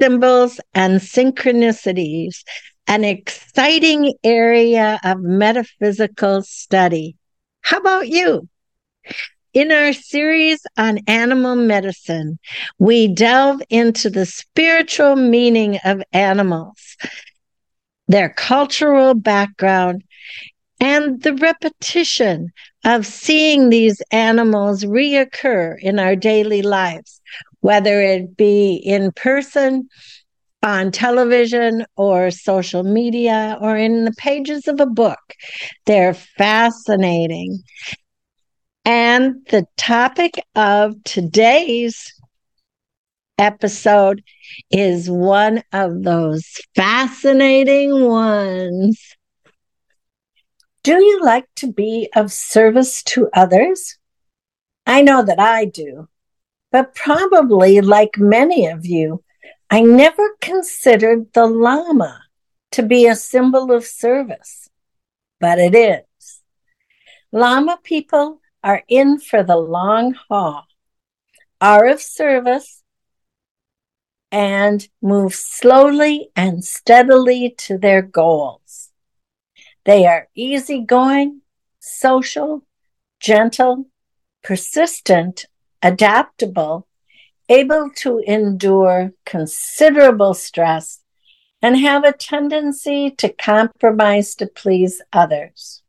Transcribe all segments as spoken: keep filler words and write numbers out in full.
symbols, and synchronicities an exciting area of metaphysical study. How about you? In our series on animal medicine, we delve into the spiritual meaning of animals, their cultural background, and the repetition of seeing these animals reoccur in our daily lives, whether it be in person, on television, or social media, or in the pages of a book. They're fascinating. And the topic of today's episode is one of those fascinating ones. Do you like to be of service to others? I know that I do, but probably like many of you, I never considered the llama to be a symbol of service, but it is. Llama people are in for the long haul, are of service, and move slowly and steadily to their goals. They are easygoing, social, gentle, persistent, adaptable, able to endure considerable stress, and have a tendency to compromise to please others.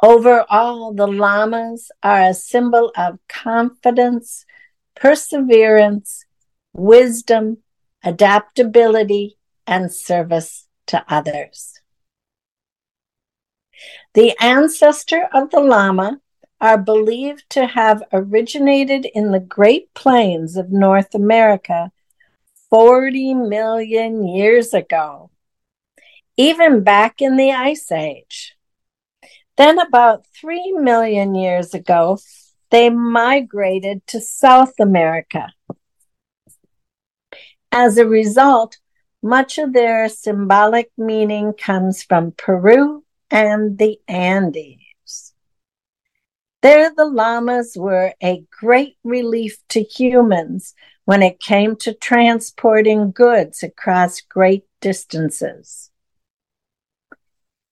Overall, the llamas are a symbol of confidence, perseverance, wisdom, adaptability, and service to others. The ancestor of the llama are believed to have originated in the Great Plains of North America forty million years ago, even back in the Ice Age. Then about three million years ago, they migrated to South America. As a result, much of their symbolic meaning comes from Peru and the Andes. There, the llamas were a great relief to humans when it came to transporting goods across great distances.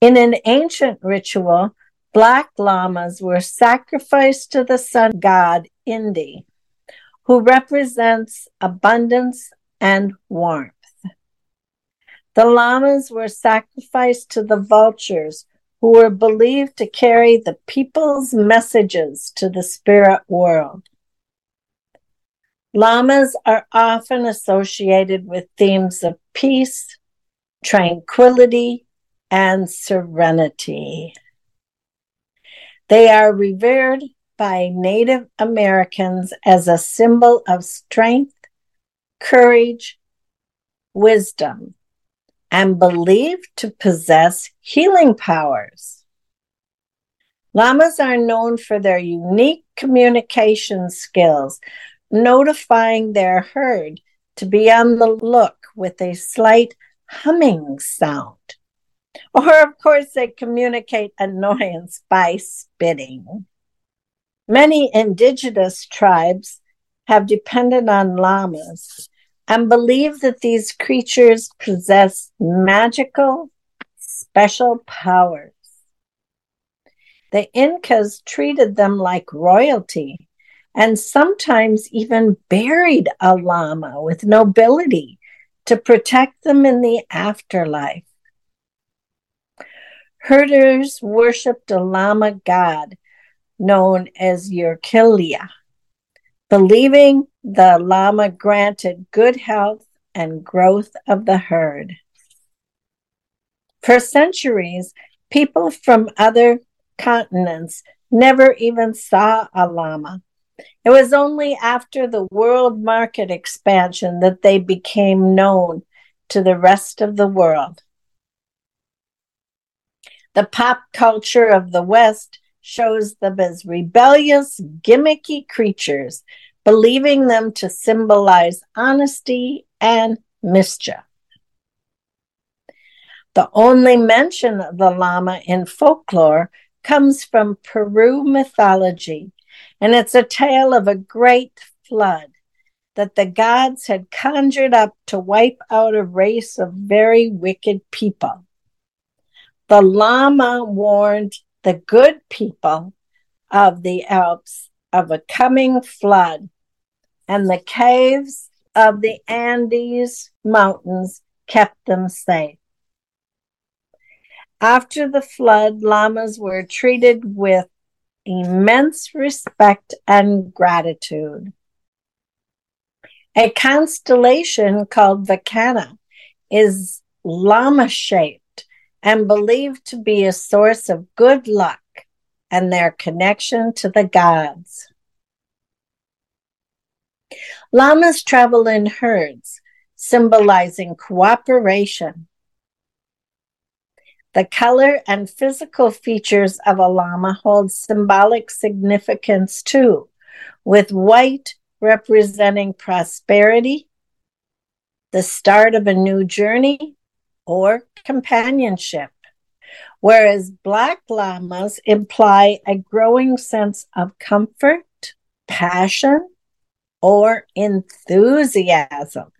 In an ancient ritual, black llamas were sacrificed to the sun god Indi, who represents abundance and warmth. The llamas were sacrificed to the vultures, who were believed to carry the people's messages to the spirit world. Llamas are often associated with themes of peace, tranquility, and serenity. They are revered by Native Americans as a symbol of strength, courage, wisdom, and believed to possess healing powers. Llamas are known for their unique communication skills, notifying their herd to be on the look with a slight humming sound. Or, of course, they communicate annoyance by spitting. Many indigenous tribes have depended on llamas and believe that these creatures possess magical, special powers. The Incas treated them like royalty and sometimes even buried a llama with nobility to protect them in the afterlife. Herders worshipped a llama god known as Yurkilia, believing the llama granted good health and growth of the herd. For centuries, people from other continents never even saw a llama. It was only after the world market expansion that they became known to the rest of the world. The pop culture of the West shows them as rebellious, gimmicky creatures, believing them to symbolize honesty and mischief. The only mention of the llama in folklore comes from Peru mythology, and it's a tale of a great flood that the gods had conjured up to wipe out a race of very wicked people. The llama warned the good people of the Alps of a coming flood, and the caves of the Andes Mountains kept them safe. After the flood, llamas were treated with immense respect and gratitude. A constellation called Vakana is llama-shaped and believed to be a source of good luck and their connection to the gods. Llamas travel in herds, symbolizing cooperation. The color and physical features of a llama hold symbolic significance too, with white representing prosperity, the start of a new journey, or companionship, whereas black llamas imply a growing sense of comfort, passion, or enthusiasm.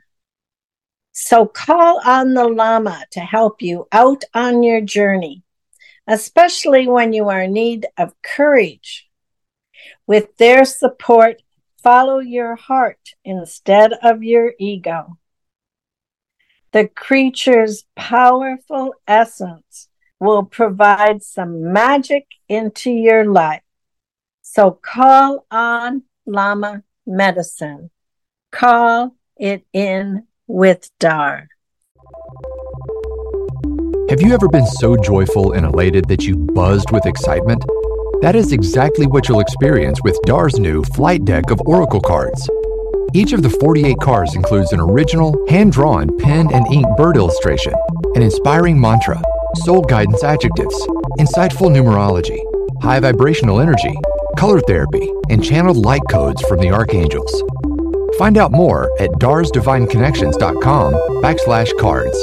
So call on the llama to help you out on your journey, especially when you are in need of courage. With their support, follow your heart instead of your ego. The creature's powerful essence will provide some magic into your life. So call on Llama Medicine. Call it in with Dar. Have you ever been so joyful and elated that you buzzed with excitement? That is exactly what you'll experience with Dar's new flight deck of oracle cards. Each of the forty-eight cards includes an original, hand-drawn, pen and ink bird illustration, an inspiring mantra, soul guidance adjectives, insightful numerology, high vibrational energy, color therapy, and channeled light codes from the archangels. Find out more at darsdivineconnections.com backslash cards.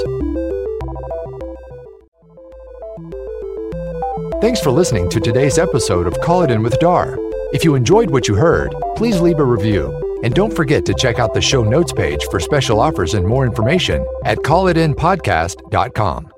Thanks for listening to today's episode of Call It In With Dar. If you enjoyed what you heard, please leave a review. And don't forget to check out the show notes page for special offers and more information at call it in podcast dot com.